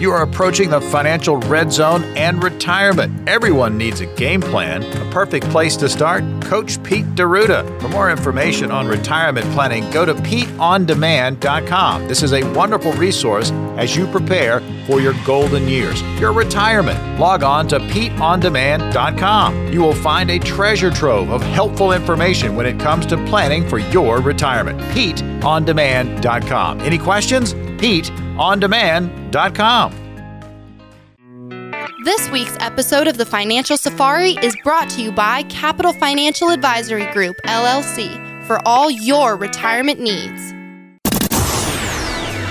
You are approaching the financial red zone and retirement. Everyone needs a game plan. A perfect place to start? Coach Pete D'Arruda. For more information on retirement planning, go to PeteOnDemand.com. This is a wonderful resource as you prepare for your golden years, your retirement. Log on to PeteOnDemand.com. You will find a treasure trove of helpful information when it comes to planning for your retirement. PeteOnDemand.com. Any questions? PeteOnDemand.com. This week's episode of The Financial Safari is brought to you by Capital Financial Advisory Group, LLC, for all your retirement needs.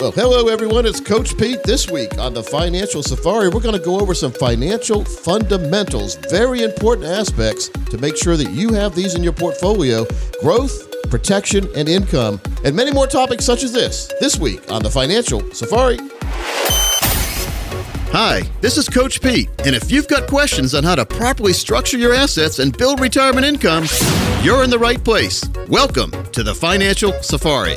Well, hello, everyone. It's Coach Pete. This week on The Financial Safari, we're going to go over some financial fundamentals, very important aspects to make sure that you have these in your portfolio: growth, protection, and income, and many more topics such as this. This week on The Financial Safari. Hi, this is Coach Pete, and if you've got questions on how to properly structure your assets and build retirement income, you're in the right place. Welcome to The Financial Safari.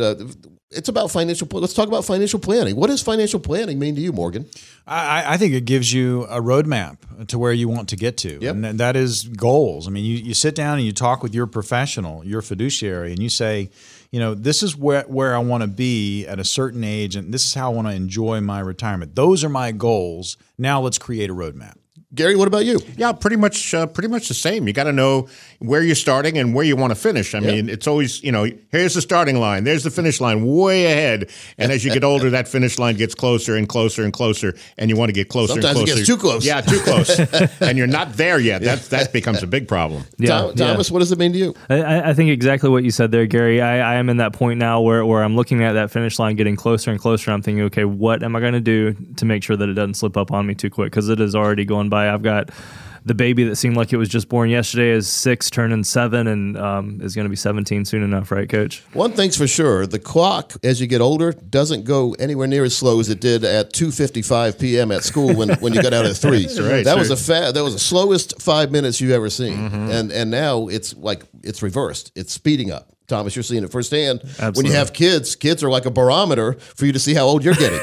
it's about financial. Let's talk about financial planning. What does financial planning mean to you, Morgan? I think it gives you a roadmap to where you want to get to. Yep. And that is goals. You sit down and you talk with your professional, your fiduciary, and you say, this is where I want to be at a certain age, and this is how I want to enjoy my retirement. Those are my goals. Now let's create a roadmap. Gary, what about you? Yeah, pretty much the same. You got to know where you're starting and where you want to finish. I mean, it's always, here's the starting line. There's the finish line way ahead. And as you get older, that finish line gets closer and closer and closer. And you want to get closer and closer. Sometimes it gets too close. Yeah, too close. And you're not there yet. That becomes a big problem. Yeah, Thomas, what does it mean to you? I think exactly what you said there, Gary. I am in that point now where I'm looking at that finish line getting closer and closer. I'm thinking, okay, what am I going to do to make sure that it doesn't slip up on me too quick? Because it is already going by. I've got the baby that seemed like it was just born yesterday is 6, turning 7, and is going to be 17 soon enough, right, Coach? One thing's for sure. The clock, as you get older, doesn't go anywhere near as slow as it did at 2:55 p.m. at school when you got out at 3. Right, that was the slowest 5 minutes you've ever seen. Mm-hmm. And now it's like it's reversed. It's speeding up. Thomas, you're seeing it firsthand. Absolutely. When you have kids, kids are like a barometer for you to see how old you're getting.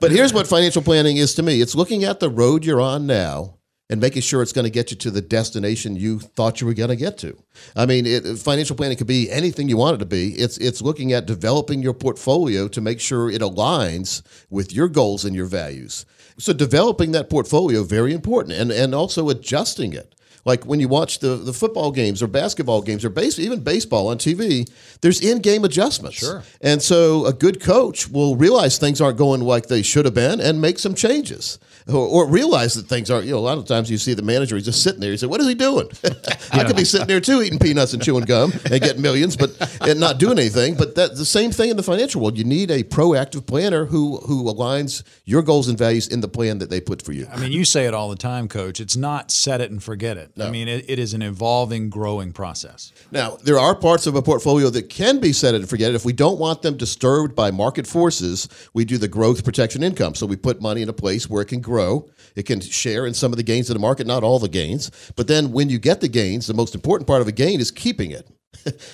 But here's what financial planning is to me. It's looking at the road you're on now and making sure it's going to get you to the destination you thought you were going to get to. I mean, financial planning could be anything you want it to be. It's looking at developing your portfolio to make sure it aligns with your goals and your values. So developing that portfolio, very important, and also adjusting it. Like when you watch the football games or basketball games or even baseball on TV, there's in-game adjustments. Sure. And so a good coach will realize things aren't going like they should have been and make some changes or realize that things aren't. A lot of times you see the manager, he's just sitting there. You say, what is he doing? I could be sitting there too eating peanuts and chewing gum and getting millions and not doing anything. But that's the same thing in the financial world. You need a proactive planner who aligns your goals and values in the plan that they put for you. I mean, you say it all the time, Coach. It's not set it and forget it. No. I mean, it is an evolving, growing process. Now, there are parts of a portfolio that can be set it and forget it. If we don't want them disturbed by market forces, we do the growth protection income. So we put money in a place where it can grow. It can share in some of the gains of the market, not all the gains. But then when you get the gains, the most important part of a gain is keeping it.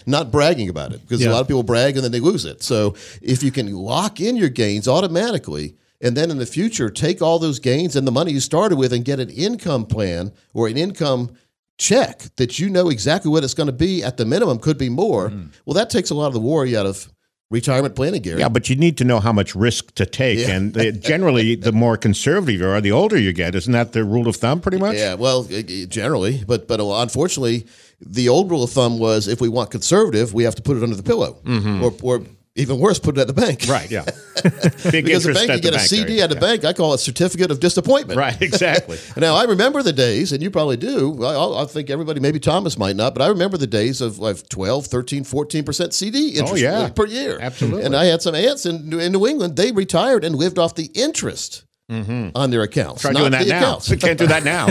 Not bragging about it, because a lot of people brag and then they lose it. So if you can lock in your gains automatically, and then in the future, take all those gains and the money you started with and get an income plan or an income check that you know exactly what it's going to be at the minimum, could be more. Mm. Well, that takes a lot of the worry out of retirement planning, Gary. Yeah, but you need to know how much risk to take. Yeah. And generally, the more conservative you are, the older you get. Isn't that the rule of thumb pretty much? Yeah, well, generally. But unfortunately, the old rule of thumb was if we want conservative, we have to put it under the pillow or even worse, put it at the bank. Right, yeah. Big because the bank, you get a CD at the bank. I call it certificate of disappointment. Right, exactly. Now, I remember the days, and you probably do. I think everybody, maybe Thomas might not, but I remember the days of like 12, 13, 14% CD interest per year. Absolutely. And I had some aunts in New England. They retired and lived off the interest on their accounts. Try doing that now. We can't do that now.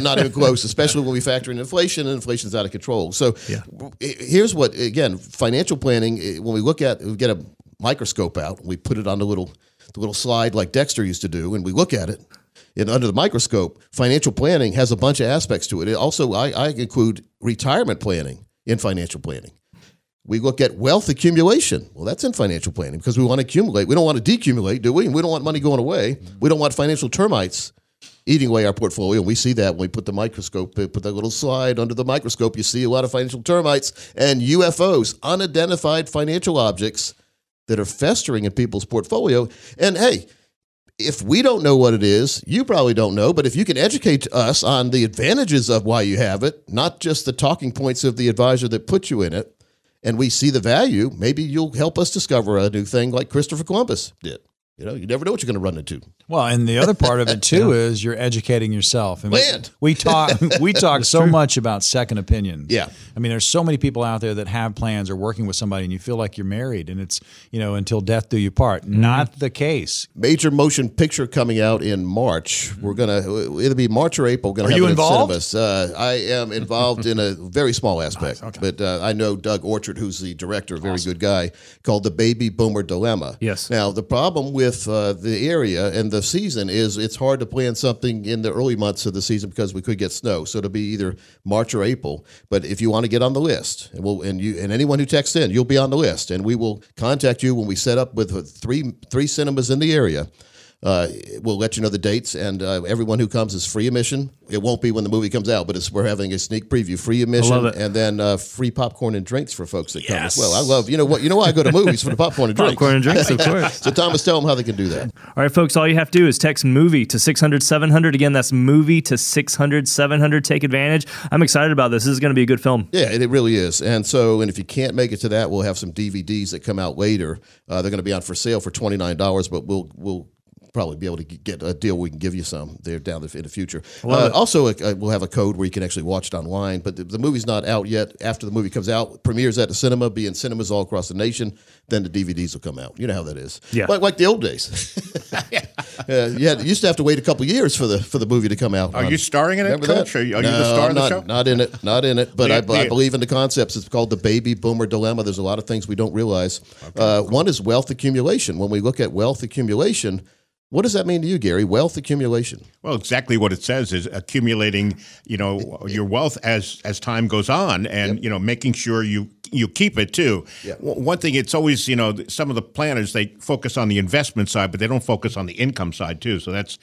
not even close, especially when we factor in inflation, and inflation's out of control. So here's what, again, financial planning, when we look at, we get a microscope out, we put it on the little slide like Dexter used to do, and we look at it. And under the microscope, financial planning has a bunch of aspects to it. It also, I include retirement planning in financial planning. We look at wealth accumulation. Well, that's in financial planning because we want to accumulate. We don't want to decumulate, do we? And we don't want money going away. We don't want financial termites eating away our portfolio. And we see that when we put that little slide under the microscope. You see a lot of financial termites and UFOs, unidentified financial objects that are festering in people's portfolio. And hey, if we don't know what it is, you probably don't know, but if you can educate us on the advantages of why you have it, not just the talking points of the advisor that put you in it, and we see the value, maybe you'll help us discover a new thing like Christopher Columbus did. You never know what you're going to run into. Well, and the other part of it, too, is you're educating yourself. And we talk so much about second opinion. Yeah. I mean, there's so many people out there that have plans or working with somebody, and you feel like you're married, and it's, until death do you part. Mm-hmm. Not the case. Major motion picture coming out in March. We're going to, it'll be March or April. Are you involved? I am involved in a very small aspect. Nice. Okay. But I know Doug Orchard, who's the director, a very good guy, called The Baby Boomer Dilemma. Yes. Now, the problem with the area and the season is it's hard to plan something in the early months of the season because we could get snow. So it'll be either March or April. But if you want to get on the list, and anyone who texts in, you'll be on the list, and we will contact you when we set up with three cinemas in the area. We'll let you know the dates, and everyone who comes is free admission. It won't be when the movie comes out, but we're having a sneak preview, free admission, and then free popcorn and drinks for folks that come as well. I love, you know why I go to movies? For the popcorn and drinks. Popcorn and drinks, of course. So Thomas, tell them how they can do that. All right, folks, all you have to do is text MOVIE to 600-700. Again, that's MOVIE to 600-700. Take advantage. I'm excited about this. This is going to be a good film. Yeah, it really is. And if you can't make it to that, we'll have some DVDs that come out later. They're going to be on for sale for $29, but we'll probably be able to get a deal. We can give you some there down in the future. Also, we'll have a code where you can actually watch it online, but the movie's not out yet. After the movie comes out, premieres at the cinema, be in cinemas all across the nation, then the DVDs will come out. You know how that is. Yeah. Like the old days. You used to have to wait a couple years for the movie to come out. Are you starring in it, Coach? Are you the star of the show? Not in it, but I believe in the concepts. It's called The Baby Boomer Dilemma. There's a lot of things we don't realize. Okay, one is wealth accumulation. When we look at wealth accumulation, what does that mean to you, Gary? Wealth accumulation. Well, exactly what it says is accumulating, your wealth as time goes on, and making sure you keep it too. Yeah. One thing, it's always, some of the planners, they focus on the investment side, but they don't focus on the income side too. So that's,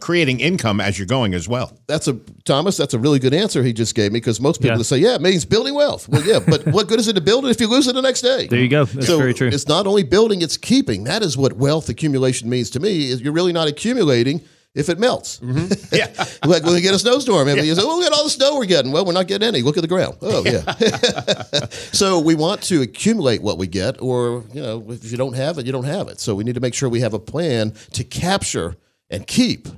creating income as you're going as well. That's a really good answer he just gave me, because most people say, it means building wealth. Well, yeah, but what good is it to build it if you lose it the next day? There you go. That's very true. It's not only building, it's keeping. That is what wealth accumulation means to me, is you're really not accumulating if it melts. Mm-hmm. Yeah. Like when we get a snowstorm, everybody says, look at all the snow we're getting. Well, we're not getting any. Look at the ground. Oh, yeah. So we want to accumulate what we get, or, if you don't have it, you don't have it. So we need to make sure we have a plan to capture and keep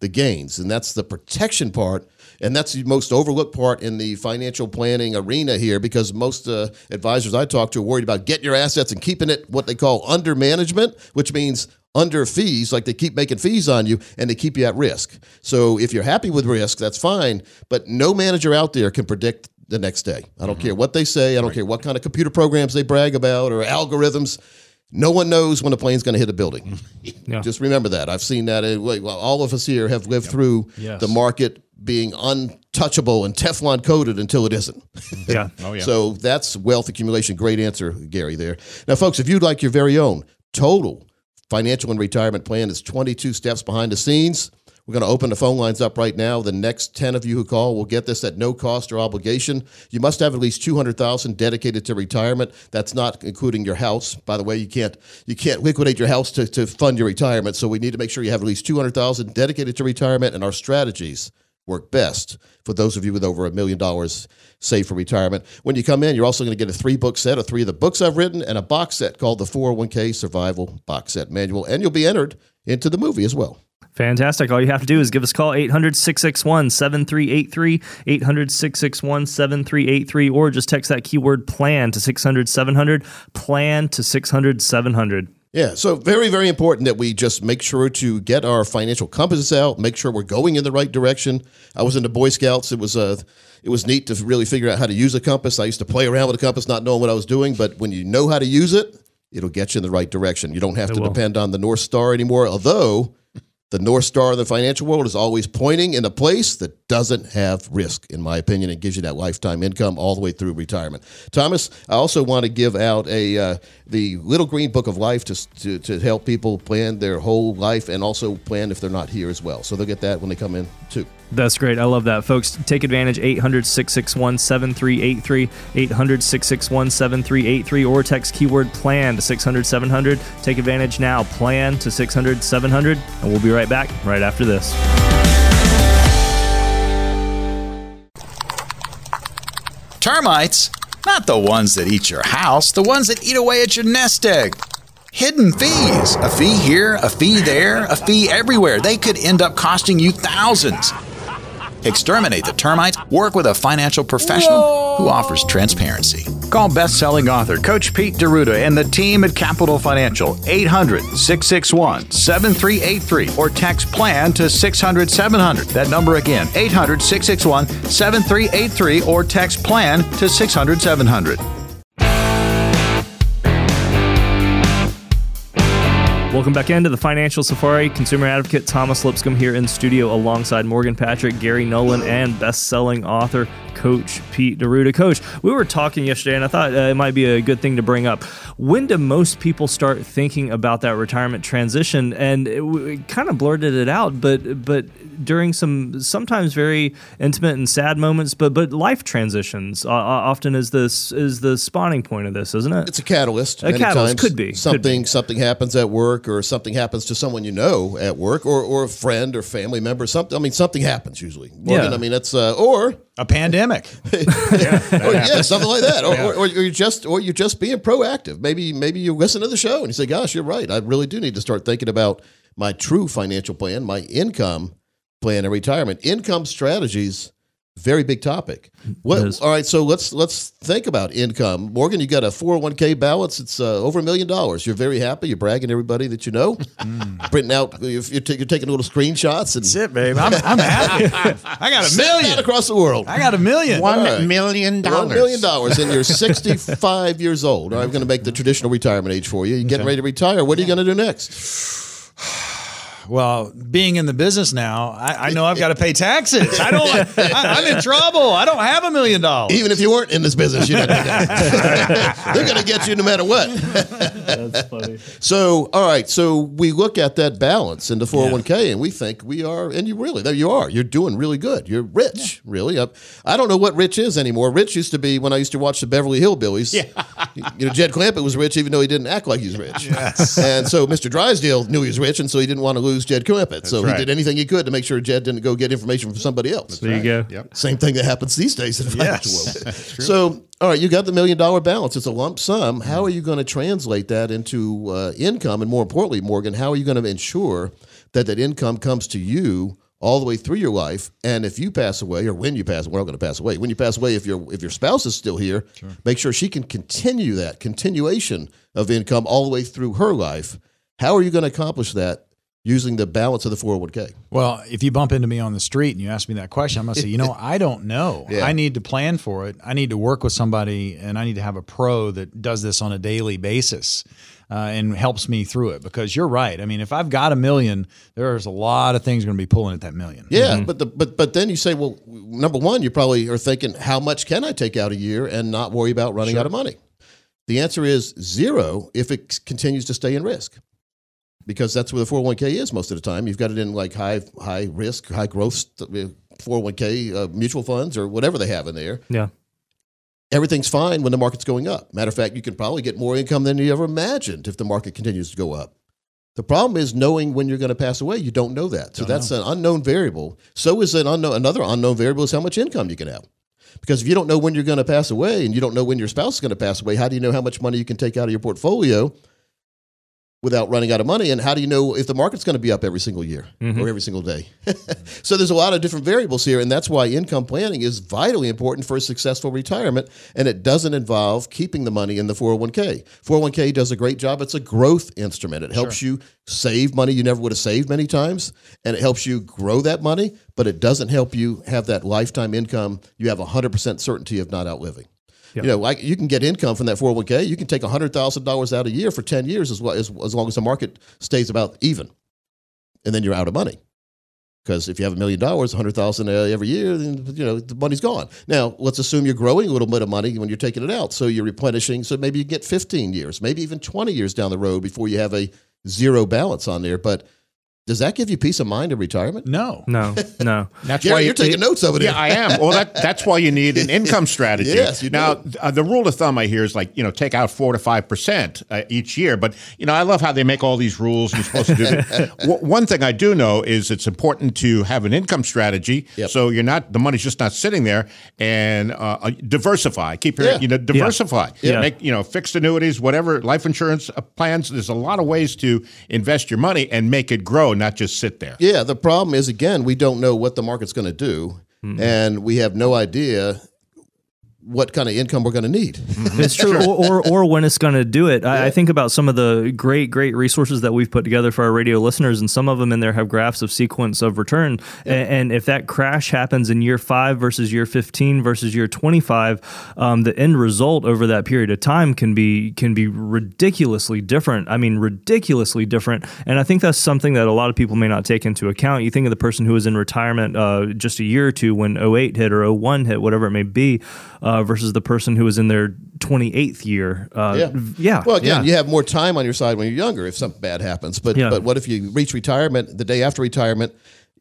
the gains. And that's the protection part. And that's the most overlooked part in the financial planning arena here, because most advisors I talk to are worried about getting your assets and keeping it, what they call under management, which means under fees, like they keep making fees on you and they keep you at risk. So if you're happy with risk, that's fine, but no manager out there can predict the next day. I don't care what they say. I don't care what kind of computer programs they brag about or algorithms. No one knows when a plane's going to hit a building. Yeah. Just remember that. I've seen that. All of us here have lived through the market being untouchable and Teflon coated until it isn't. Yeah. Oh, yeah. So that's wealth accumulation. Great answer, Gary, there. Now, folks, if you'd like your very own total financial and retirement plan, is 22 steps behind the scenes. We're going to open the phone lines up right now. The next 10 of you who call will get this at no cost or obligation. You must have at least $200,000 dedicated to retirement. That's not including your house. By the way, you can't liquidate your house to fund your retirement. So we need to make sure you have at least $200,000 dedicated to retirement, and our strategies work best for those of you with over $1 million saved for retirement. When you come in, you're also going to get a 3-book set of 3 of the books I've written and a box set called the 401k Survival Box Set Manual, and you'll be entered into the movie as well. Fantastic. All you have to do is give us a call, 800-661-7383, 800-661-7383, or just text that keyword PLAN to 600-700, PLAN to 600-700. Yeah, so very, very important that we just make sure to get our financial compass out, make sure we're going in the right direction. I was in the Boy Scouts. It was neat to really figure out how to use a compass. I used to play around with a compass, not knowing what I was doing, but when you know how to use it, it'll get you in the right direction. You don't have to depend on the North Star anymore, although the North Star of the financial world is always pointing in a place that doesn't have risk, in my opinion, and gives you that lifetime income all the way through retirement. Thomas, I also want to give out the Little Green Book of Life to help people plan their whole life, and also plan if they're not here as well. So they'll get that when they come in too. That's great. I love that. Folks, take advantage, 800-661-7383, 800-661-7383, or text keyword PLAN to 600-700. Take advantage now, PLAN to 600-700, and we'll be right back right after this. Termites, not the ones that eat your house, the ones that eat away at your nest egg. Hidden fees, a fee here, a fee there, a fee everywhere. They could end up costing you thousands. Exterminate the termites. Work with a financial professional who offers transparency. Call best-selling author Coach Pete D'Arruda and the team at Capital Financial, 800-661-7383, or text PLAN to 600-700. That number again, 800-661-7383, or text PLAN to 600-700. Welcome back into the Financial Safari. Consumer advocate Thomas Lipscomb here in studio alongside Morgan Patrick, Gary Nolan, and best-selling author Coach Pete D'Arruda. Coach, we were talking yesterday, and I thought it might be a good thing to bring up. When do most people start thinking about that retirement transition? And we kind of blurted it out, but during some sometimes very intimate and sad moments, but life transitions often is the spawning point of this, isn't it? It's a catalyst. A catalyst could be something happens at work, or something happens to someone you know at work, or a friend or family member. Something. I mean, something happens usually. Morgan, yeah. I mean, that's or a pandemic. yeah, something like that. Or you're just being proactive. Maybe you listen to the show and you say, "Gosh, you're right. I really do need to start thinking about my true financial plan, my income plan, and retirement income strategies." Very big topic. All right, so let's think about income. Morgan, you got a 401k balance. It's over $1 million. You're very happy. You're bragging to everybody that you know. Printing out, you're taking little screenshots. And, that's it, babe. I'm happy. I got $1 million. Out across the world. I got $1 million. $1 million. $1 million, and you're 65 years old. All right, I'm going to make the traditional retirement age for you. You're getting ready to retire. What are you going to do next? Well, being in the business now, I know I've got to pay taxes. I'm in trouble. I don't have $1 million. Even if you weren't in this business, you know, they're going to get you no matter what. That's funny. So, all right. So we look at that balance in the 401k, and we think we are, and you really, there you are. You're doing really good. You're rich, really. I don't know what rich is anymore. Rich used to be when I used to watch the Beverly Hillbillies. Yeah. You know, Jed Clampett was rich, even though he didn't act like he was rich. Yes. And so Mr. Drysdale knew he was rich, and so he didn't want to lose Jed Clampett. So he did anything he could to make sure Jed didn't go get information from somebody else. There you go. Yep. Same thing that happens these days in the financial world. So, all right, you got the $1 million balance. It's a lump sum. How are you going to translate that into income? And more importantly, Morgan, how are you going to ensure that that income comes to you all the way through your life? And if you pass away, or when you pass, we're not going to pass away. When you pass away, if your spouse is still here, make sure she can continue that continuation of income all the way through her life. How are you going to accomplish that using the balance of the 401k? Well, if you bump into me on the street and you ask me that question, I'm going to say, I don't know. Yeah. I need to plan for it. I need to work with somebody, and I need to have a pro that does this on a daily basis and helps me through it, because you're right. I mean, if I've got $1 million, there's a lot of things going to be pulling at that $1 million. Yeah, but then you say, well, number one, you probably are thinking, how much can I take out a year and not worry about running out of money? The answer is zero if it continues to stay in risk, because that's where the 401k is most of the time. You've got it in like high risk, high growth 401k mutual funds or whatever they have in there. Yeah. Everything's fine when the market's going up. Matter of fact, you can probably get more income than you ever imagined if the market continues to go up. The problem is knowing when you're going to pass away. You don't know that. So that's an unknown variable. So is another unknown variable is how much income you can have. Because if you don't know when you're going to pass away and you don't know when your spouse is going to pass away, how do you know how much money you can take out of your portfolio without running out of money? And how do you know if the market's going to be up every single year or every single day? So there's a lot of different variables here, and that's why income planning is vitally important for a successful retirement, and it doesn't involve keeping the money in the 401k. 401k does a great job. It's a growth instrument. It helps you save money you never would have saved many times, and it helps you grow that money, but it doesn't help you have that lifetime income you have 100% certainty of not outliving. Yep. You know, like you can get income from that 401k. You can take $100,000 out a year for 10 years as long as the market stays about even. And then you're out of money. Because if you have $1 million, $100,000 every year, then, the money's gone. Now, let's assume you're growing a little bit of money when you're taking it out. So you're replenishing. So maybe you get 15 years, maybe even 20 years down the road before you have a zero balance on there. But does that give you peace of mind in retirement? No. That's why you're taking notes of it. Yeah, I am. Well, that's why you need an income strategy. Yes, you do. Now, the rule of thumb I hear is like, take out 4 to 5% each year. But, I love how they make all these rules. You're supposed to do that. One thing I do know is it's important to have an income strategy. Yep. So the money's just not sitting there, and diversify. I keep hearing, diversify. Yeah. Yeah. Make, fixed annuities, whatever, life insurance plans. There's a lot of ways to invest your money and make it grow, not just sit there. Yeah, the problem is, again, we don't know what the market's going to do, and we have no idea what kind of income we're going to need. It's true. Or when it's going to do it. I think about some of the great resources that we've put together for our radio listeners, and some of them in there have graphs of sequence of return. Yeah. And if that crash happens in year 5 versus year 15 versus year 25, the end result over that period of time can be ridiculously different. I mean, ridiculously different. And I think that's something that a lot of people may not take into account. You think of the person who was in retirement just a year or two when 08 hit or 01 hit, whatever it may be, versus the person who was in their 28th year. Well, again, you have more time on your side when you're younger if something bad happens. But what if you reach retirement, the day after retirement,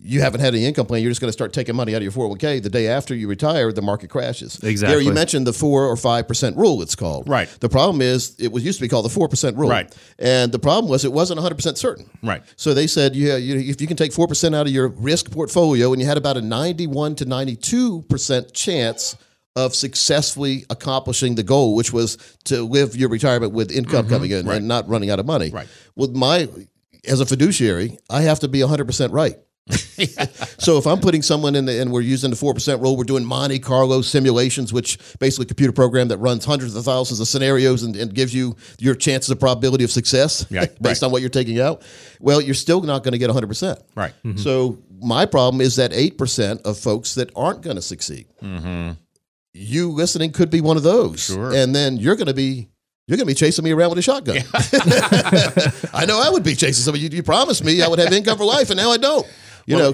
you haven't had any income plan, you're just going to start taking money out of your 401k. The day after you retire, the market crashes. Exactly. Gary, you mentioned the 4 or 5% rule, it's called. Right. The problem is used to be called the 4% rule. Right. And the problem was it wasn't 100% certain. Right. So they said, if you can take 4% out of your risk portfolio, and you had about a 91 to 92% chance of successfully accomplishing the goal, which was to live your retirement with income coming in and not running out of money. Right. Well, as a fiduciary, I have to be 100% right. So if I'm putting someone and we're using the 4% rule, we're doing Monte Carlo simulations, which basically a computer program that runs hundreds of thousands of scenarios and gives you your chances of probability of success based on what you're taking out. Well, you're still not going to get 100%. Right. Mm-hmm. So my problem is that 8% of folks that aren't going to succeed. Mm-hmm. You listening could be one of those, and then you're going to be chasing me around with a shotgun. Yeah. I know I would be chasing somebody. You promised me I would have income for life, and now I don't.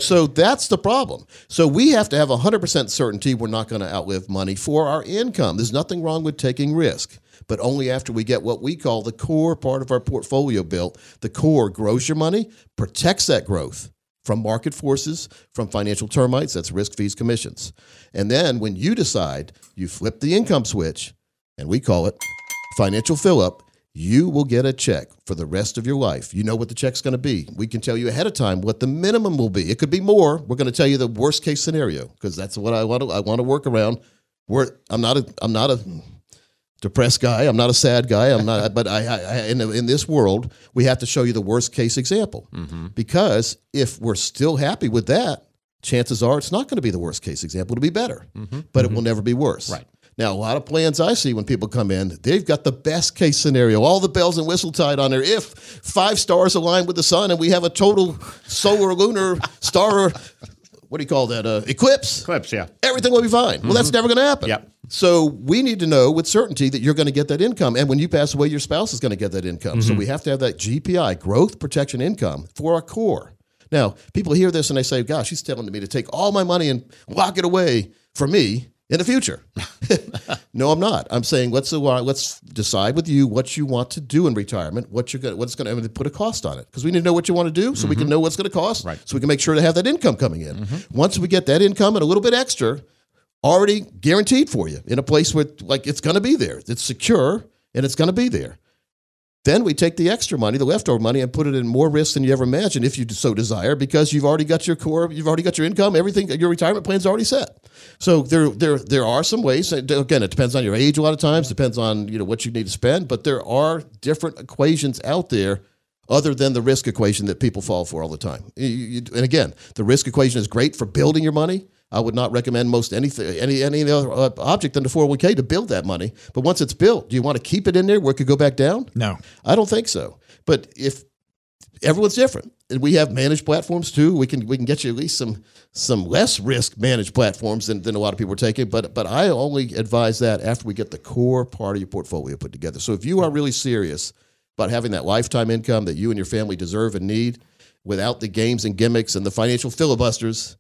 So that's the problem. So we have to have 100% certainty we're not going to outlive money for our income. There's nothing wrong with taking risk, but only after we get what we call the core part of our portfolio built. The core grows your money, protects that growth from market forces, from financial termites, that's risk, fees, commissions. And then when you decide you flip the income switch, and we call it financial fill-up, you will get a check for the rest of your life. You know what the check's going to be. We can tell you ahead of time what the minimum will be. It could be more. We're going to tell you the worst case scenario because that's what I want to work around. I'm not a depressed guy. I'm not a sad guy. But in this world, we have to show you the worst case example because if we're still happy with that, chances are it's not going to be the worst case example. It'll be better, but it will never be worse. Right. Now, a lot of plans I see when people come in, they've got the best case scenario, all the bells and whistles tied on there. If 5 stars align with the sun and we have a total solar, lunar, star, what do you call that? Eclipse. Eclipse, yeah. Everything will be fine. Well, that's never going to happen. Yep. So we need to know with certainty that you're going to get that income. And when you pass away, your spouse is going to get that income. So we have to have that GPI, growth protection income, for our core. Now, people hear this and they say, gosh, he's telling me to take all my money and lock it away for me in the future. No, I'm not. I'm saying let's decide with you what you want to do in retirement, what's going to put a cost on it. Because we need to know what you want to do so we can know what's going to cost so we can make sure to have that income coming in. Once we get that income and a little bit extra already guaranteed for you in a place where it's going to be there. It's secure and it's going to be there. Then we take the extra money, the leftover money, and put it in more risk than you ever imagined if you so desire, because you've already got your core, you've already got your income, everything, your retirement plan's already set. So there are some ways. Again, it depends on your age a lot of times, depends on what you need to spend, but there are different equations out there other than the risk equation that people fall for all the time. And again, the risk equation is great for building your money. I would not recommend any other object than the 401k to build that money. But once it's built, do you want to keep it in there where it could go back down? No. I don't think so. But if everyone's different, and we have managed platforms too, we can get you at least some less risk managed platforms than a lot of people are taking. But I only advise that after we get the core part of your portfolio put together. So if you are really serious about having that lifetime income that you and your family deserve and need without the games and gimmicks and the financial filibusters,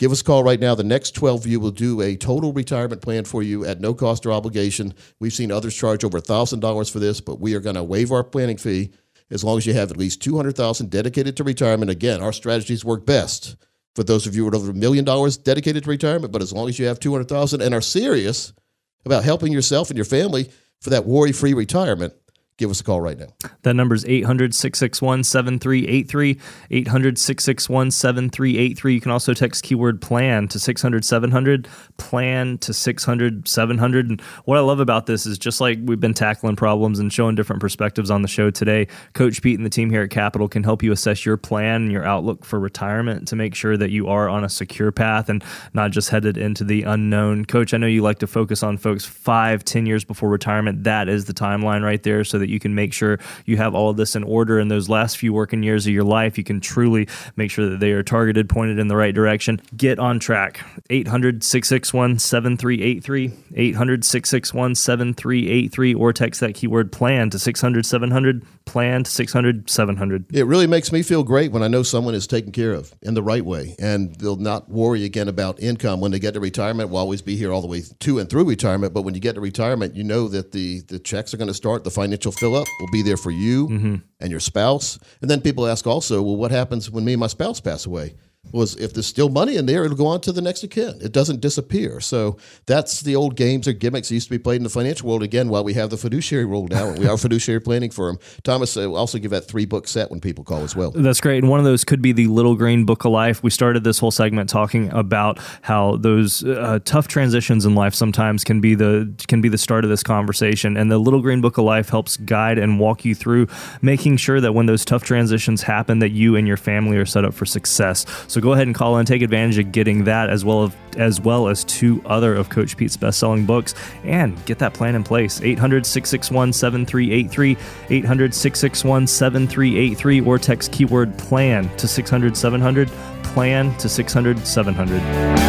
give us a call right now. The next 12 of you will do a total retirement plan for you at no cost or obligation. We've seen others charge over $1,000 for this, but we are going to waive our planning fee as long as you have at least $200,000 dedicated to retirement. Again, our strategies work best for those of you with over $1 million dedicated to retirement, but as long as you have $200,000 and are serious about helping yourself and your family for that worry-free retirement, give us a call right now. That number is 800-661-7383, 800-661-7383. You can also text keyword plan to 600-700, plan to 600-700. And what I love about this is just like we've been tackling problems and showing different perspectives on the show today, Coach Pete and the team here at Capital can help you assess your plan and your outlook for retirement to make sure that you are on a secure path and not just headed into the unknown. Coach, I know you like to focus on folks 5-10 years before retirement. That is the timeline right there so that you can make sure you have all of this in order in those last few working years of your life. You can truly make sure that they are targeted, pointed in the right direction. Get on track. 800-661-7383, 800-661-7383, or text that keyword plan to 600-700, plan to 600-700. It really makes me feel great when I know someone is taken care of in the right way, and they'll not worry again about income when they get to retirement. We'll always be here all the way to and through retirement, but when you get to retirement, you know that the checks are going to start, the financial fill up will be there for you and your spouse. And then people ask also, well, what happens when me and my spouse pass away? Was if there's still money in there, it'll go on to the next of kin. It doesn't disappear. So that's the old games or gimmicks that used to be played in the financial world. Again, while we have the fiduciary role now, and we are a fiduciary planning firm. Thomas, will also give that 3-book set when people call as well. That's great. And one of those could be the Little Green Book of Life. We started this whole segment talking about how those tough transitions in life sometimes can be the start of this conversation. And the Little Green Book of Life helps guide and walk you through making sure that when those tough transitions happen, that you and your family are set up for success. So go ahead and call in, take advantage of getting that as well as 2 other of Coach Pete's best-selling books, and get that plan in place. 800-661-7383, 800-661-7383, or text keyword plan to 600-700, plan to 600-700.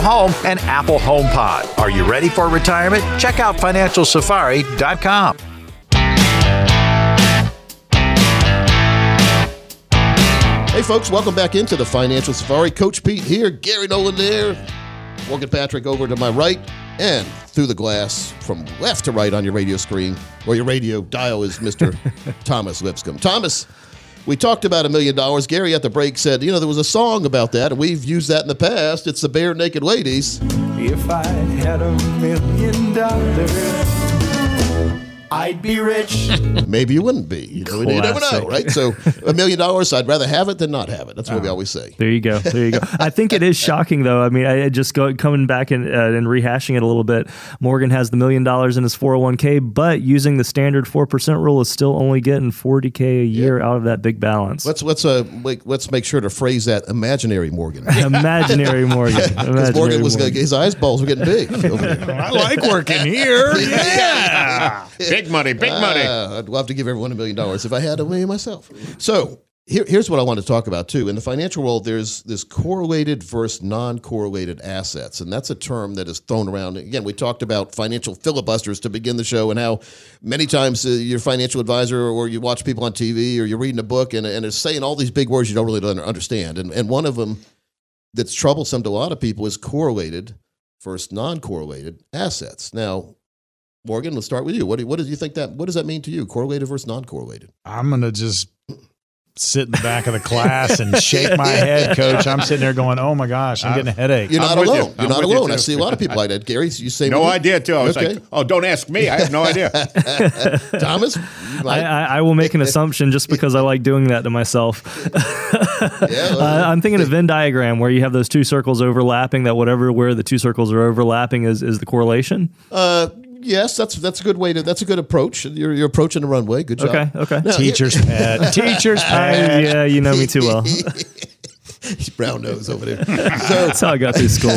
Home, and Apple HomePod. Are you ready for retirement? Check out FinancialSafari.com. Hey, folks, welcome back into the Financial Safari. Coach Pete here, Gary Nolan there, Morgan Patrick over to my right, and through the glass from left to right on your radio screen, or your radio dial, is Mr. Thomas Lipscomb. Thomas, we talked about $1 million. Gary at the break said, you know, there was a song about that, and we've used that in the past. It's the Bare Naked Ladies. If I had $1 million, I'd be rich. Maybe you wouldn't be. You never know, right? So $1 million, I'd rather have it than not have it. That's what we always say. There you go. I think it is shocking, though. I mean, coming back and rehashing it a little bit, Morgan has the $1 million in his 401k, but using the standard 4% rule is still only getting $40K a year out of that big balance. Let's make sure to phrase that imaginary Morgan. Imaginary Morgan. Because Morgan was going to, his eyeballs were getting big over there. I like working here. Yeah. Big money. I'd love to give everyone $1 million if I had a million myself. So here's what I want to talk about, too. In the financial world, there's this correlated versus non-correlated assets, and that's a term that is thrown around. Again, we talked about financial filibusters to begin the show, and how many times your financial advisor, or you watch people on TV, or you're reading a book, and they're saying all these big words you don't really understand. And one of them that's troublesome to a lot of people is correlated versus non-correlated assets. Now, Morgan, let's start with you. What does that mean to you? Correlated versus non-correlated? I'm going to just sit in the back of the class and shake my head, Coach. I'm sitting there going, oh my gosh, I'm getting a headache. You're not alone. You're not alone. I see a lot of people like that. Gary, you say no idea too. I was like, oh, don't ask me. I have no idea. Thomas? I will make an assumption just because I like doing that to myself. I'm thinking a Venn diagram where you have those two circles overlapping, that where the two circles are overlapping is the correlation. Yes, that's a good way to. That's a good approach. You're approaching the runway. Good job. Okay. Now, Teacher's pet. Yeah, you know me too well. He's brown nose over there. So, that's how I got through school.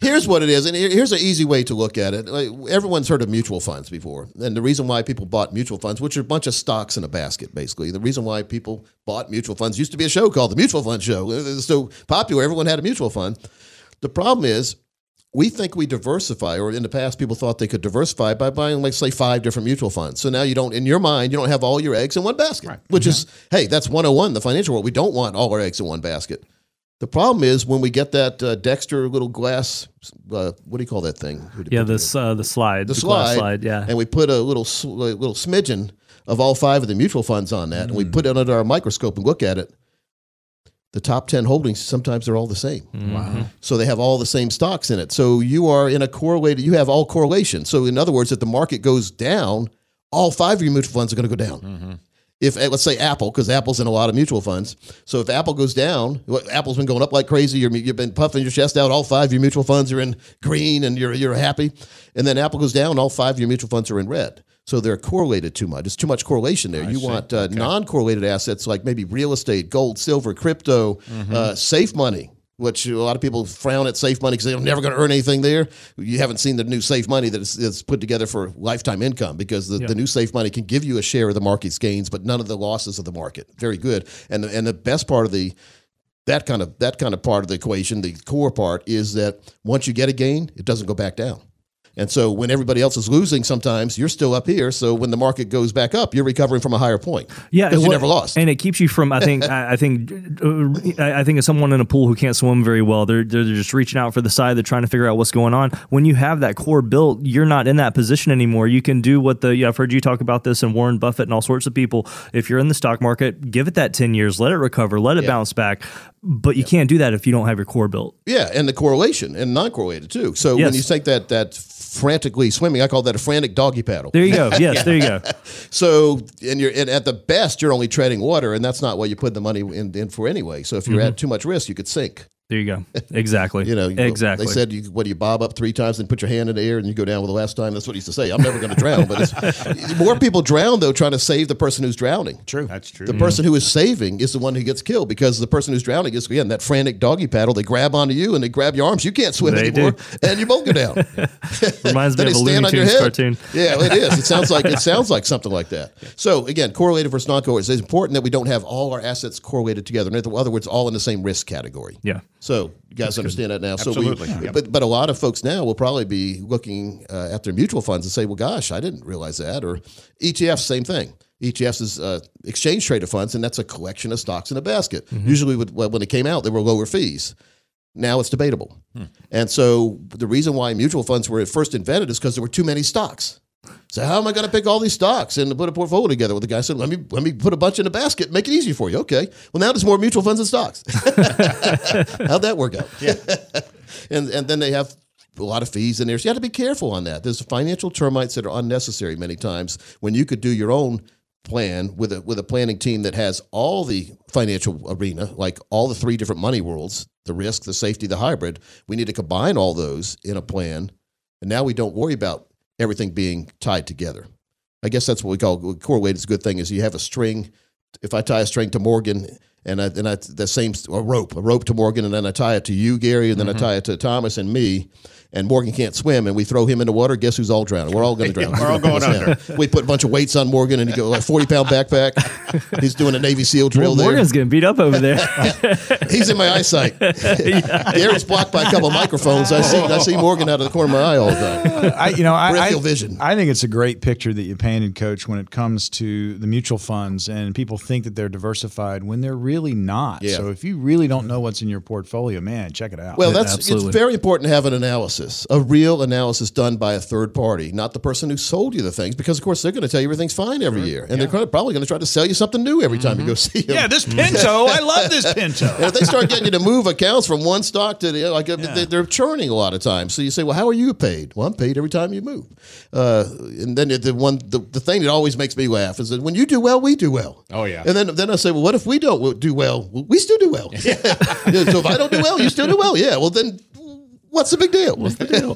Here's what it is, and here's an easy way to look at it. Like, everyone's heard of mutual funds before, and the reason why people bought mutual funds, which are a bunch of stocks in a basket, basically. The reason why people bought mutual funds used to be a show called The Mutual Fund Show. It was so popular, everyone had a mutual fund. The problem is, we think we diversify, or in the past, people thought they could diversify by buying, like, say, 5 different mutual funds. So now you don't, in your mind, you don't have all your eggs in one basket, right, which is, hey, that's 101, the financial world. We don't want all our eggs in one basket. The problem is when we get that Dexter little glass, what do you call that thing? Yeah, this, the slide, yeah. And we put a little smidgen of all 5 of the mutual funds on that, and we put it under our microscope and look at it. The top 10 holdings, sometimes they're all the same. Wow. So they have all the same stocks in it. So you are in a correlated, you have all correlation. So in other words, if the market goes down, all 5 of your mutual funds are going to go down. If, let's say Apple, because Apple's in a lot of mutual funds. So if Apple goes down, Apple's been going up like crazy. You've been puffing your chest out. All 5 of your mutual funds are in green and you're happy. And then Apple goes down, all 5 of your mutual funds are in red. So they're correlated too much. It's too much correlation there. You want non-correlated assets like maybe real estate, gold, silver, crypto, safe money, which a lot of people frown at safe money because they're never going to earn anything there. You haven't seen the new safe money that is put together for lifetime income, because the new safe money can give you a share of the market's gains, but none of the losses of the market. Very good. And the best part of that kind of part of the equation, the core part, is that once you get a gain, it doesn't go back down. And so when everybody else is losing, sometimes you're still up here. So when the market goes back up, you're recovering from a higher point. Yeah, because you never lost. And it keeps you from, I think of someone in a pool who can't swim very well. They're just reaching out for the side. They're trying to figure out what's going on. When you have that core built, you're not in that position anymore. You can do what I've heard you talk about this, and Warren Buffett and all sorts of people. If you're in the stock market, give it that 10 years, let it recover, let it bounce back. But you can't do that if you don't have your core built. Yeah, and the correlation, and non-correlated too. So when you take that frantically swimming, I call that a frantic doggy paddle. There you go. Yes, there you go. So, and at the best, you're only treading water, and that's not what you put the money in for anyway. So if you're at too much risk, you could sink. There you go. Exactly. Exactly. They said, you bob up 3 times and put your hand in the air and you go down with the last time? That's what he used to say. I'm never going to drown. But more people drown, though, trying to save the person who's drowning. True. That's true. The person who is saving is the one who gets killed, because the person who's drowning is, again, that frantic doggy paddle. They grab onto you and they grab your arms. You can't swim anymore. And you both go down. Reminds me of a Looney Tunes cartoon. Yeah, it is. It sounds like something like that. So, again, correlated versus non-correlated. It's important that we don't have all our assets correlated together. In other words, all in the same risk category. Yeah. So you guys understand that now. Absolutely. So but a lot of folks now will probably be looking at their mutual funds and say, well, gosh, I didn't realize that. Or ETFs, same thing. ETFs is exchange-traded funds, and that's a collection of stocks in a basket. Usually when it came out, they were lower fees. Now it's debatable. And so the reason why mutual funds were first invented is because there were too many stocks. So how am I going to pick all these stocks and put a portfolio together? Well, the guy said, let me put a bunch in a basket, make it easy for you. Okay. Well, now there's more mutual funds and stocks. How'd that work out? Yeah. And then they have a lot of fees in there. So you have to be careful on that. There's financial termites that are unnecessary many times, when you could do your own plan with a planning team that has all the financial arena, like all the 3 different money worlds, the risk, the safety, the hybrid. We need to combine all those in a plan. And now we don't worry about everything being tied together. I guess that's what we call correlated. It's a good thing is you have a string. If I tie a string to Morgan and I the same a rope to Morgan, and then I tie it to you, Gary, and then I tie it to Thomas and me, and Morgan can't swim, and we throw him in the water, guess who's all drowning? We're all going to drown. We're all going under. We put a bunch of weights on Morgan, and he goes, like, 40-pound backpack. He's doing a Navy SEAL drill there. Morgan's getting beat up over there. He's in my eyesight. Gary's blocked by a couple of microphones. I see Morgan out of the corner of my eye all the time. Peripheral vision. I think it's a great picture that you painted, Coach, when it comes to the mutual funds, and people think that they're diversified when they're really not. Yeah. So if you really don't know what's in your portfolio, man, check it out. Well, it's very important to have an analysis. A real analysis done by a third party, not the person who sold you the things, because, of course, they're going to tell you everything's fine every year. And they're probably going to try to sell you something new every time you go see them. Yeah, this Pinto. I love this Pinto. And if they start getting you to move accounts from one stock to the other, they're churning a lot of times. So you say, well, how are you paid? Well, I'm paid every time you move. And then the thing that always makes me laugh is that when you do well, we do well. Oh, yeah. And then I say, well, what if we don't do well? Well, we still do well. Yeah. So if I don't do well, you still do well. Yeah, well, then... what's the big deal? What's the deal?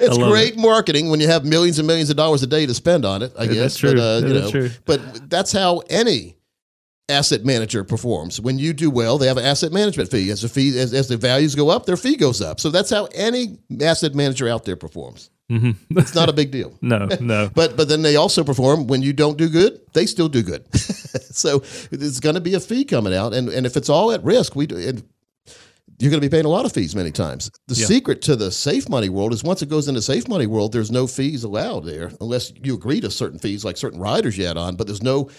It's great marketing when you have millions and millions of dollars a day to spend on it, I guess. That's true. But that's how any asset manager performs. When you do well, they have an asset management fee. As the fee, as the values go up, their fee goes up. So that's how any asset manager out there performs. Mm-hmm. It's not a big deal. No. But then they also perform when you don't do good, they still do good. So there's going to be a fee coming out. And if it's all at risk, you're going to be paying a lot of fees many times. The secret to the safe money world is once it goes into safe money world, there's no fees allowed there unless you agree to certain fees, like certain riders you add on, but there's no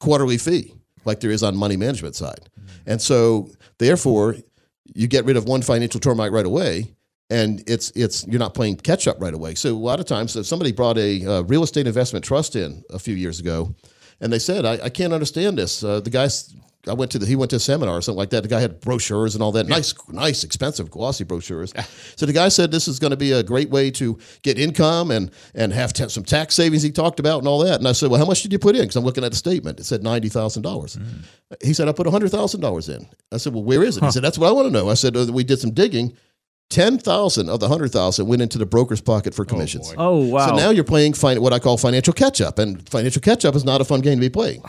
quarterly fee like there is on money management side. And so therefore you get rid of one financial termite right away. And it's you're not playing catch up right away. So a lot of times, so somebody brought a real estate investment trust in a few years ago, and they said, I can't understand this. He went to a seminar or something like that. The guy had brochures and all that, nice, expensive, glossy brochures. So the guy said this is going to be a great way to get income and have some tax savings he talked about and all that. And I said, well, how much did you put in? Because I'm looking at the statement. It said $90,000. Mm. He said, I put $100,000 in. I said, well, where is it? He said, that's what I want to know. I said, we did some digging. 10,000 of the 100,000 went into the broker's pocket for commissions. Oh wow! So now you're playing what I call financial catch up, and financial catch up is not a fun game to be playing.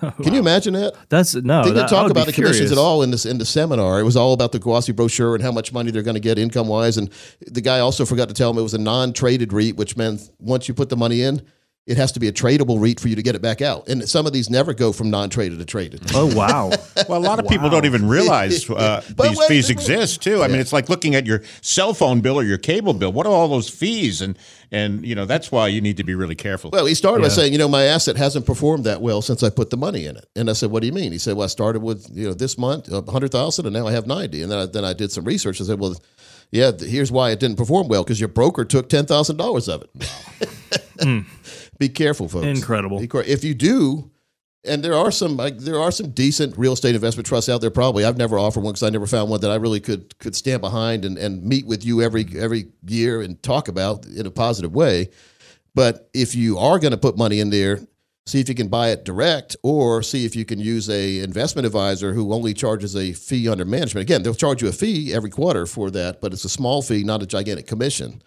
No, can you imagine that? They didn't talk about the commissions at all in the seminar. It was all about the glossy brochure and how much money they're going to get income wise. And the guy also forgot to tell him it was a non-traded REIT, which meant once you put the money in, it has to be a tradable REIT for you to get it back out. And some of these never go from non-traded to traded. Oh, wow. Well, a lot of people don't even realize these fees exist, too. Yeah. I mean, it's like looking at your cell phone bill or your cable bill. What are all those fees? And you know, that's why you need to be really careful. Well, he started by saying, my asset hasn't performed that well since I put the money in it. And I said, what do you mean? He said, well, I started with, this month, 100,000, and now I have 90. And then I did some research. I said, well, yeah, here's why it didn't perform well, because your broker took $10,000 of it. Mm. Be careful, folks. Incredible. If you do, and there are some decent real estate investment trusts out there. Probably, I've never offered one because I never found one that I really could stand behind and meet with you every year and talk about in a positive way. But if you are going to put money in there, see if you can buy it direct, or see if you can use a investment advisor who only charges a fee under management. Again, they'll charge you a fee every quarter for that, but it's a small fee, not a gigantic commission.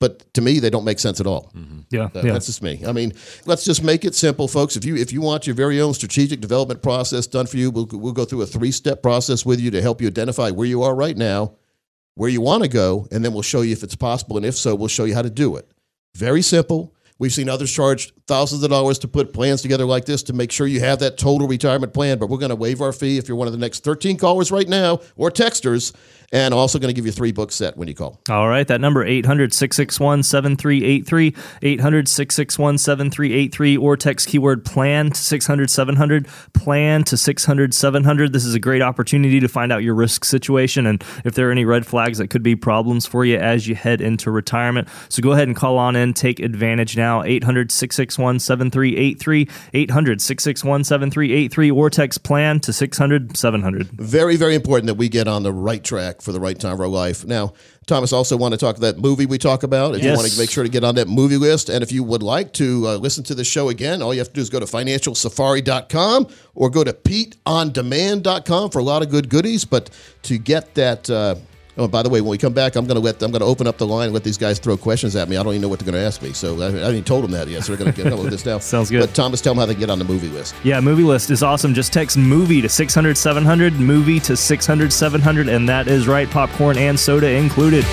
But to me, they don't make sense at all. Mm-hmm. Yeah, that's just me. I mean, let's just make it simple, folks. If you want your very own strategic development process done for you, we'll go through a 3-step process with you to help you identify where you are right now, where you want to go, and then we'll show you if it's possible, and if so, we'll show you how to do it. Very simple. We've seen others charge thousands of dollars to put plans together like this to make sure you have that total retirement plan, but we're going to waive our fee if you're one of the next 13 callers right now or texters, and also going to give you 3 books set when you call. All right, that number, 800-661-7383, 800-661-7383, or text keyword PLAN to 600-700, PLAN to 600-700. This is a great opportunity to find out your risk situation and if there are any red flags that could be problems for you as you head into retirement. So go ahead and call on in, take advantage now, 800-661-7383, 800-661-7383, or text PLAN to 600-700. Very, very important that we get on the right track for the right time of our life. Now, Thomas, also want to talk that movie we talk about. If you want to make sure to get on that movie list, and if you would like to listen to the show again, all you have to do is go to FinancialSafari.com or go to PeteOnDemand.com for a lot of good goodies. But to get that... Oh, by the way, when we come back, I'm going to open up the line and let these guys throw questions at me. I don't even know what they're going to ask me, so I haven't told them that yet. So they're going to get up with this now. Sounds good. But Thomas, tell them how they get on the movie list. Yeah, movie list is awesome. Just text movie to 600-700, movie to 600-700, and that is right, popcorn and soda included.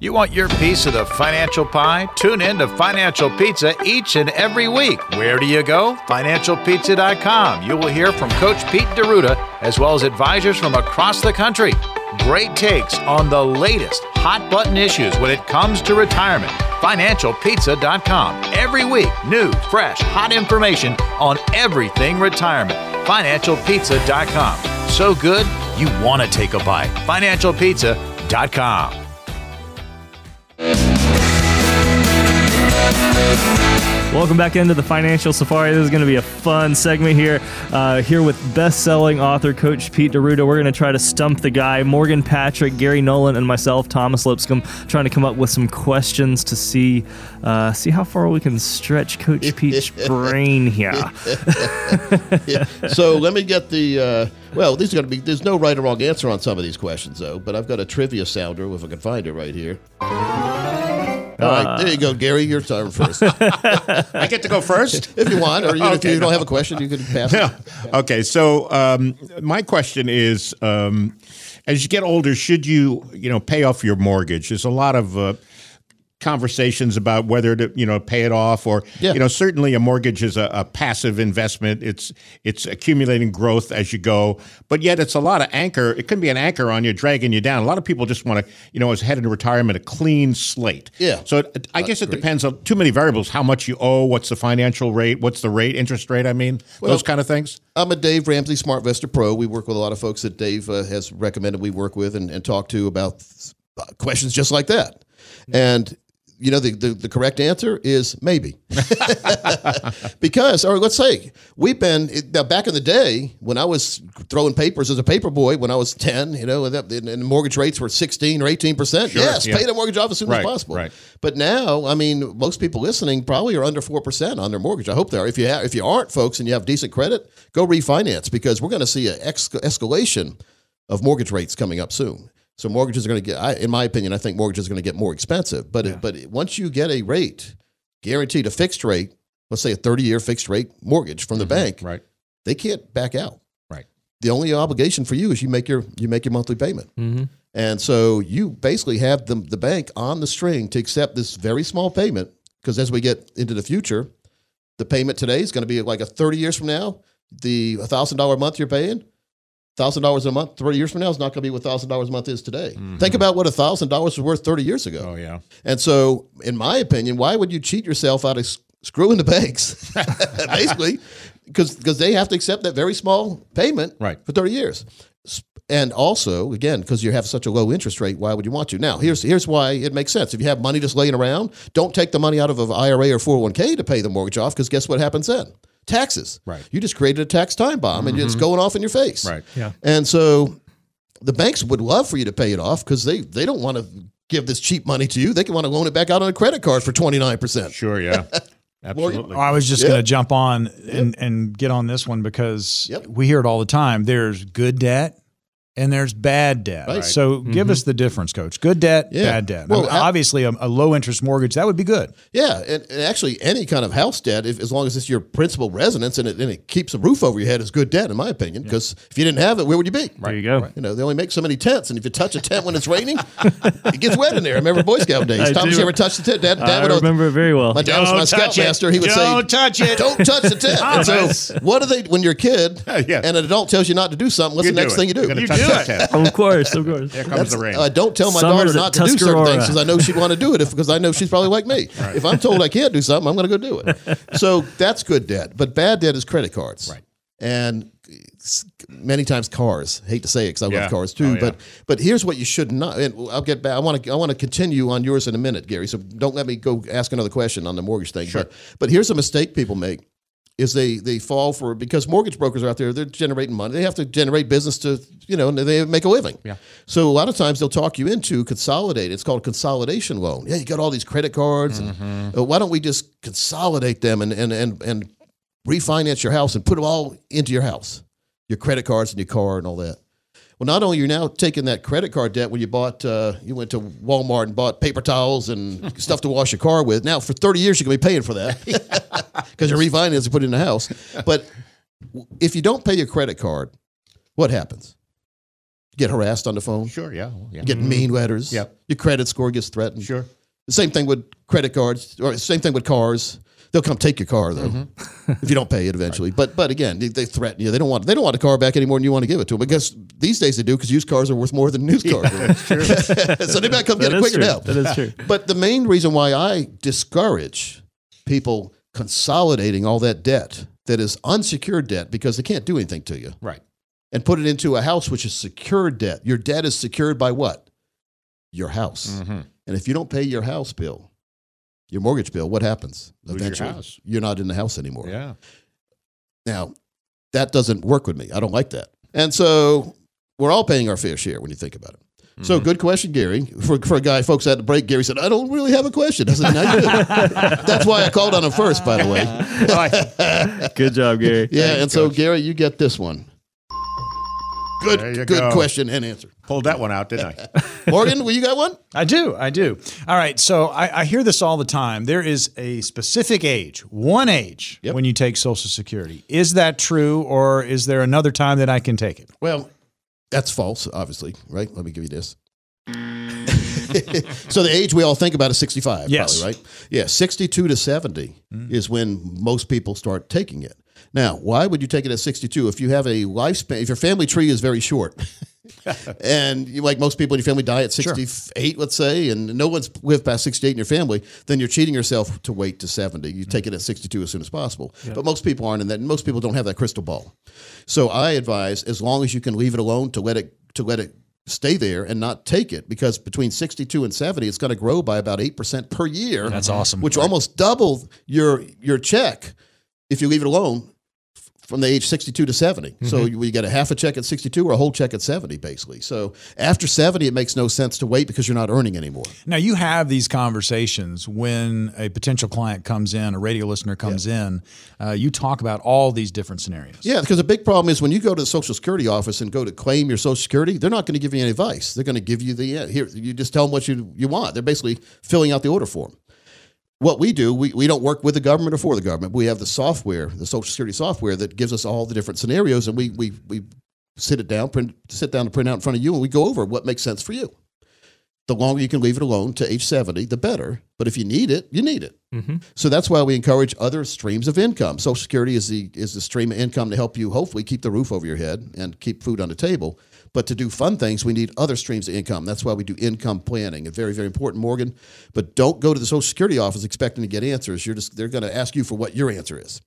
You want your piece of the financial pie? Tune in to Financial Pizza each and every week. Where do you go? FinancialPizza.com. You will hear from Coach Pete D'Arruda as well as advisors from across the country. Great takes on the latest hot-button issues when it comes to retirement. FinancialPizza.com. Every week, new, fresh, hot information on everything retirement. FinancialPizza.com. So good, you want to take a bite. FinancialPizza.com. Welcome back into the Financial Safari. This is going to be a fun segment here with best-selling author Coach Pete D'Arruda. We're going to try to stump the guy, Morgan Patrick, Gary Nolan, and myself, Thomas Lipscomb, trying to come up with some questions to see how far we can stretch Coach Pete's brain here. So let me get the... Well, these are going to be... There's no right or wrong answer on some of these questions, though, but I've got a trivia sounder, if I can find it right here. All right, there you go, Gary. You're first. I get to go first? If you want, or if you don't have a question, you can pass it. Okay, so my question is, as you get older, should you, pay off your mortgage? There's a lot of conversations about whether to, pay it off or, certainly a mortgage is a passive investment. It's accumulating growth as you go, but yet it's a lot of anchor. It can be an anchor on you, dragging you down. A lot of people just want to, as head into retirement, a clean slate. Yeah. So I guess it depends on too many variables, how much you owe, what's the financial rate, what's the rate, interest rate, those kind of things. I'm a Dave Ramsey Smart Investor Pro. We work with a lot of folks that Dave has recommended we work with and talk to about questions just like that. And the correct answer is maybe. Because, or let's say, now back in the day, when I was throwing papers as a paper boy, when I was 10, and mortgage rates were 16 or 18%, pay the mortgage off as soon as possible. Right. But now, most people listening probably are under 4% on their mortgage. I hope they are. If you aren't, folks, and you have decent credit, go refinance, because we're going to see an escalation of mortgage rates coming up soon. So mortgages are going to get, in my opinion, I think mortgages are going to get more expensive. But once you get a rate, guaranteed a fixed rate, let's say a 30-year fixed rate mortgage from the bank, they can't back out. Right. The only obligation for you is you make your monthly payment. Mm-hmm. And so you basically have the bank on the string to accept this very small payment, because as we get into the future, the payment today is going to be like 30 years from now, the $1,000 a month you're paying, $1,000 a month 30 years from now is not going to be what $1,000 a month is today. Mm-hmm. Think about what $1,000 was worth 30 years ago. Oh, yeah. And so, in my opinion, why would you cheat yourself out of screwing the banks, basically, because they have to accept that very small payment for 30 years. And also, again, because you have such a low interest rate, why would you want to? Now, here's why it makes sense. If you have money just laying around, don't take the money out of an IRA or 401k to pay the mortgage off, because guess what happens then? Taxes. Right. You just created a tax time bomb, and it's going off in your face. Right. Yeah. And so the banks would love for you to pay it off, because they don't want to give this cheap money to you. They can want to loan it back out on a credit card for 29%. Sure. Yeah. Absolutely. I was just going to jump on and get on this one, because we hear it all the time. There's good debt and there's bad debt. Right. So give us the difference, Coach. Good debt, bad debt. Well, obviously, a low-interest mortgage, that would be good. Yeah, and actually, any kind of house debt, as long as it's your principal residence and it keeps a roof over your head, is good debt, in my opinion, because if you didn't have it, where would you be? There you go. Right. They only make so many tents, and if you touch a tent when it's raining, it gets wet in there. I remember Boy Scout days. Thomas, you ever touched the tent? Dad would remember it very well. My dad was my scoutmaster. He would say, "Don't touch it. Don't touch the tent." And so what do they, when you're a kid and an adult tells you not to do something, what's the next thing you do? Of course. There comes the rain. I don't tell my daughter not to do certain things, because I know she'd want to do it, because I know she's probably like me. Right. If I'm told I can't do something, I'm going to go do it. So that's good debt. But bad debt is credit cards. Right. And many times cars. Hate to say it, because I love cars too. Oh, yeah. But here's what you should not. And I'll get back. I want to continue on yours in a minute, Gary. So don't let me go ask another question on the mortgage thing. Sure. But here's a mistake people make. Is they fall for, because mortgage brokers are out there, they're generating money. They have to generate business to, and they make a living. Yeah. So a lot of times they'll talk you into consolidate. It's called consolidation loan. Yeah, you got all these credit cards. Mm-hmm. And, why don't we just consolidate them and refinance your house and put them all into your house, your credit cards and your car and all that. Well, not only are you now taking that credit card debt when you bought, you went to Walmart and bought paper towels and stuff to wash your car with. Now, for 30 years, you're going to be paying for that, because you're refinancing and put it in the house. But if you don't pay your credit card, what happens? You get harassed on the phone. Sure, yeah. Well, yeah. You get mean letters. Yep. Your credit score gets threatened. Sure. The same thing with credit cards, or same thing with cars. They'll come take your car, though, if you don't pay it eventually. Right. But again, they threaten you. They don't want a car back anymore, and you want to give it to them. Because these days they do, because used cars are worth more than new cars. Yeah, that's true. So they might come get it quicker now. That is true. But the main reason why I discourage people consolidating all that debt that is unsecured debt, because they can't do anything to you. Right. And put it into a house, which is secured debt. Your debt is secured by what? Your house. Mm-hmm. And if you don't pay your house bill, your mortgage bill, what happens? Eventually, you're not in the house anymore. Yeah. Now, that doesn't work with me. I don't like that. And so we're all paying our fair share when you think about it. Mm-hmm. So good question, Gary. For a guy, folks, at the break, Gary said, "I don't really have a question." I said, "I do." That's why I called on him first, by the way. Good job, Gary. Yeah, Thanks, Coach. So, Gary, you get this one. Good question and answer. Pulled that one out, didn't I? Morgan, well, you got one? I do. All right. So I hear this all the time. There is a specific age, one age, when you take Social Security. Is that true, or is there another time that I can take it? Well, that's false, obviously, right? Let me give you this. So the age we all think about is 65, probably, right? Yeah, 62 to 70 is when most people start taking it. Now, why would you take it at 62 if you have a lifespan, if your family tree is very short? And you, like most people in your family, die at 68, let's say, and no one's lived past 68 in your family, then you're cheating yourself to wait to 70. You take it at 62 as soon as possible. Yep. But most people aren't in that, and most people don't have that crystal ball. So I advise, as long as you can leave it alone, to let it stay there and not take it, because between 62 and 70, it's going to grow by about 8% per year. That's awesome. Which almost double your check if you leave it alone. From the age 62 to 70. Mm-hmm. So you get a half a check at 62 or a whole check at 70, basically. So after 70, it makes no sense to wait because you're not earning anymore. Now, you have these conversations when a potential client comes in, a radio listener comes in. You talk about all these different scenarios. Yeah, because a big problem is when you go to the Social Security office and go to claim your Social Security, they're not going to give you any advice. They're going to give you the, here, you just tell them what you want. They're basically filling out the order form. What we do, we don't work with the government or for the government. We have the software, the Social Security software, that gives us all the different scenarios, and we sit down to print out in front of you, and we go over what makes sense for you. The longer you can leave it alone to age 70, the better. But if you need it, you need it. Mm-hmm. So that's why we encourage other streams of income. Social Security is the stream of income to help you hopefully keep the roof over your head and keep food on the table. But to do fun things, we need other streams of income. That's why we do income planning. It's very, very important, Morgan. But don't go to the Social Security office expecting to get answers. They're going to ask you for what your answer is.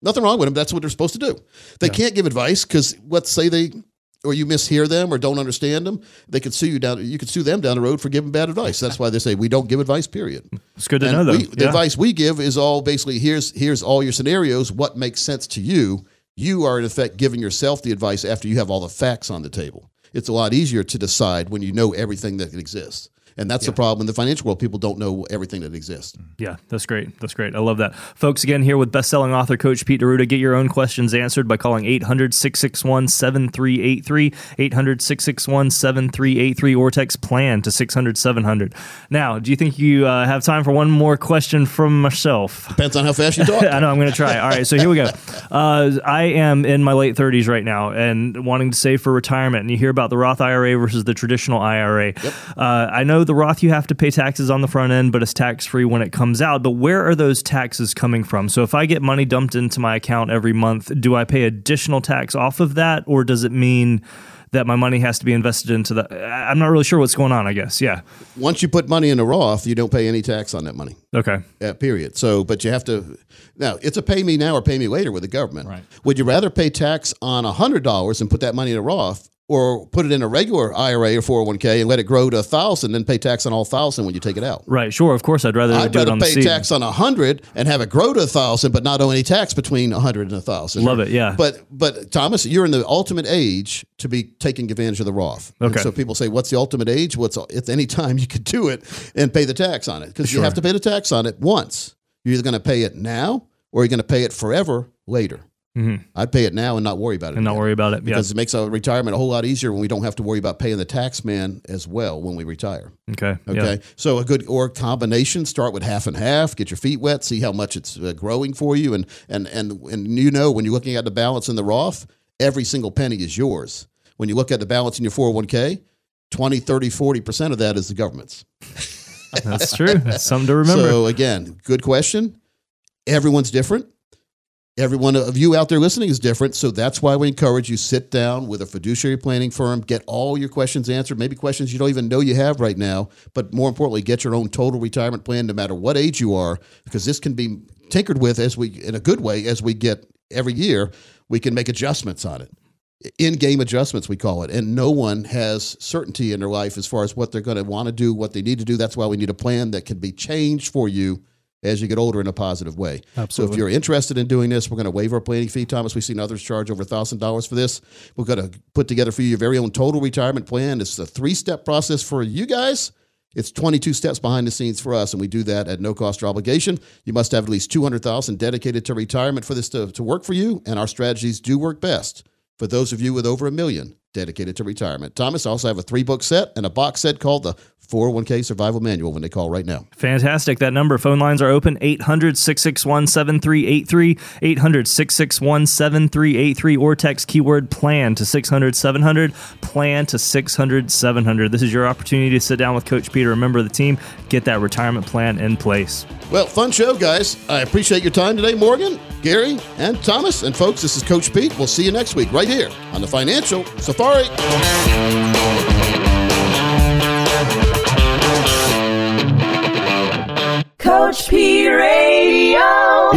Nothing wrong with them. That's what they're supposed to do. They can't give advice because let's say you mishear them or don't understand them. They could sue you down. You could sue them down the road for giving bad advice. That's why they say we don't give advice. Period. It's good to know though. The advice we give is all basically here's all your scenarios. What makes sense to you. You are, in effect, giving yourself the advice after you have all the facts on the table. It's a lot easier to decide when you know everything that exists. And that's the problem in the financial world. People don't know everything that exists. Yeah, that's great. That's great. I love that. Folks, again, here with best-selling author Coach Pete D'Arruda. Get your own questions answered by calling 800-661-7383, 800-661-7383, or text PLAN to 600-700. Now, do you think you have time for one more question from myself? Depends on how fast you talk. I know. I'm going to try. All right, so here we go. I am in my late 30s right now and wanting to save for retirement. And you hear about the Roth IRA versus the traditional IRA. Yep. I know the Roth, you have to pay taxes on the front end, but it's tax-free when it comes out. But where are those taxes coming from? So if I get money dumped into my account every month, do I pay additional tax off of that? Or does it mean that my money has to be invested into the... I'm not really sure what's going on, I guess. Yeah. Once you put money in a Roth, you don't pay any tax on that money. Okay. Period. So, but you have to... Now, it's a pay me now or pay me later with the government. Right. Would you rather pay tax on $100 and put that money in a Roth, or put it in a regular IRA or 401k and let it grow to 1,000, then pay tax on all 1,000 when you take it out? Right, sure. Of course, I'd rather pay tax on 100 and have it grow to 1,000, but not owe any tax between 100 and 1,000. Love it, yeah. But Thomas, you're in the ultimate age to be taking advantage of the Roth. Okay. And so people say, what's the ultimate age? It's any time you could do it and pay the tax on it, because you have to pay the tax on it once. You're either going to pay it now or you're going to pay it forever later. Mm-hmm. I'd pay it now and not worry about it. Because it makes our retirement a whole lot easier when we don't have to worry about paying the tax man as well when we retire. Okay. Yeah. So a good or combination. Start with half and half. Get your feet wet. See how much it's growing for you. And you know when you're looking at the balance in the Roth, every single penny is yours. When you look at the balance in your 401k, 20, 30, 40% of that is the government's. That's true. That's something to remember. So again, good question. Everyone's different. Every one of you out there listening is different, so that's why we encourage you sit down with a fiduciary planning firm, get all your questions answered, maybe questions you don't even know you have right now, but more importantly, get your own total retirement plan no matter what age you are, because this can be tinkered with in a good way as we get every year. We can make adjustments on it. In-game adjustments, we call it, and no one has certainty in their life as far as what they're going to want to do, what they need to do. That's why we need a plan that can be changed for you as you get older in a positive way. Absolutely. So if you're interested in doing this, we're going to waive our planning fee, Thomas. We've seen others charge over $1,000 for this. We're going to put together for you your very own total retirement plan. It's a 3-step process for you guys. It's 22 steps behind the scenes for us, and we do that at no cost or obligation. You must have at least $200,000 dedicated to retirement for this to work for you, and our strategies do work best for those of you with over $1 million. dedicated to retirement. Thomas, I also have a 3-book set and a box set called the 401k Survival Manual when they call right now. Fantastic. That number. Phone lines are open. 800-661-7383, 800-661-7383, or text keyword PLAN to 600-700, PLAN to 600-700. This is your opportunity to sit down with Coach Peter, a member of the team, get that retirement plan in place. Well, fun show, guys. I appreciate your time today, Morgan, Gary, and Thomas. And folks, this is Coach Pete. We'll see you next week right here on The Financial Safari. Coach P Radio.